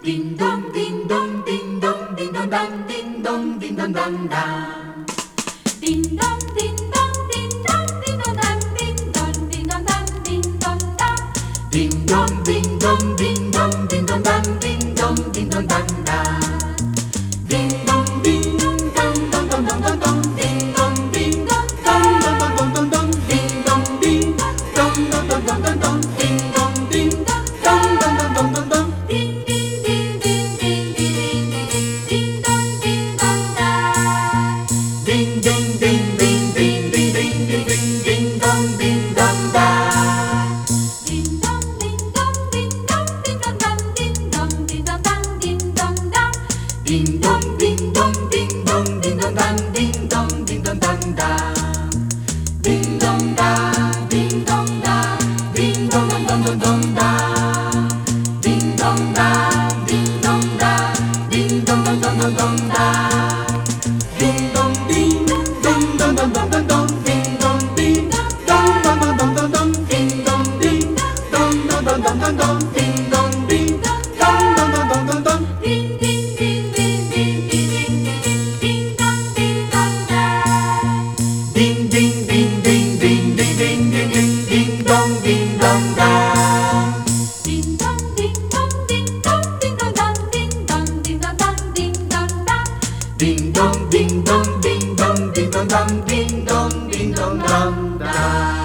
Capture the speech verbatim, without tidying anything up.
Ding dong, ding dong, ding dong, ding dong dong, ding dong, ding dong dong dong. Ding dong, ding dong, ding dong, ding dong dong, ding dong, ding dong dong, ding dong dong. Ding dong, ding dong, ding dong, ding dong dong, ding dong, ding dong dong dong. Ding dong, ding dong, dong, dong, dong, dong, dong. Ding dong, ding dong, dong, dong, dong, dong, dong. Ding dong, ding dong, dong, dong, dong, dong, dong. Ding dong, ding dong, dong, dong, dong, dong, dong. Ding. Ding dong, ding dong, ding dong, ding dong dong, ding dong, ding dong dong dong. Ding dong dong, ding dong dong, ding dong dong dong dong dong dong. Ding dong dong, ding dong dong, ding dong dong dong dong dong dong. Ding dong, ding dong dong dong dong dong dong. Ding dong, ding dong dong dong dong dong dong. Ding dong, ding dong dong dong dong dong dong. Ding dong, ding dong dong dong dong dong dong. Ding ding. Ding dong, ding dong, ding dong, ding dong dong, ding dong, ding dong dong dong.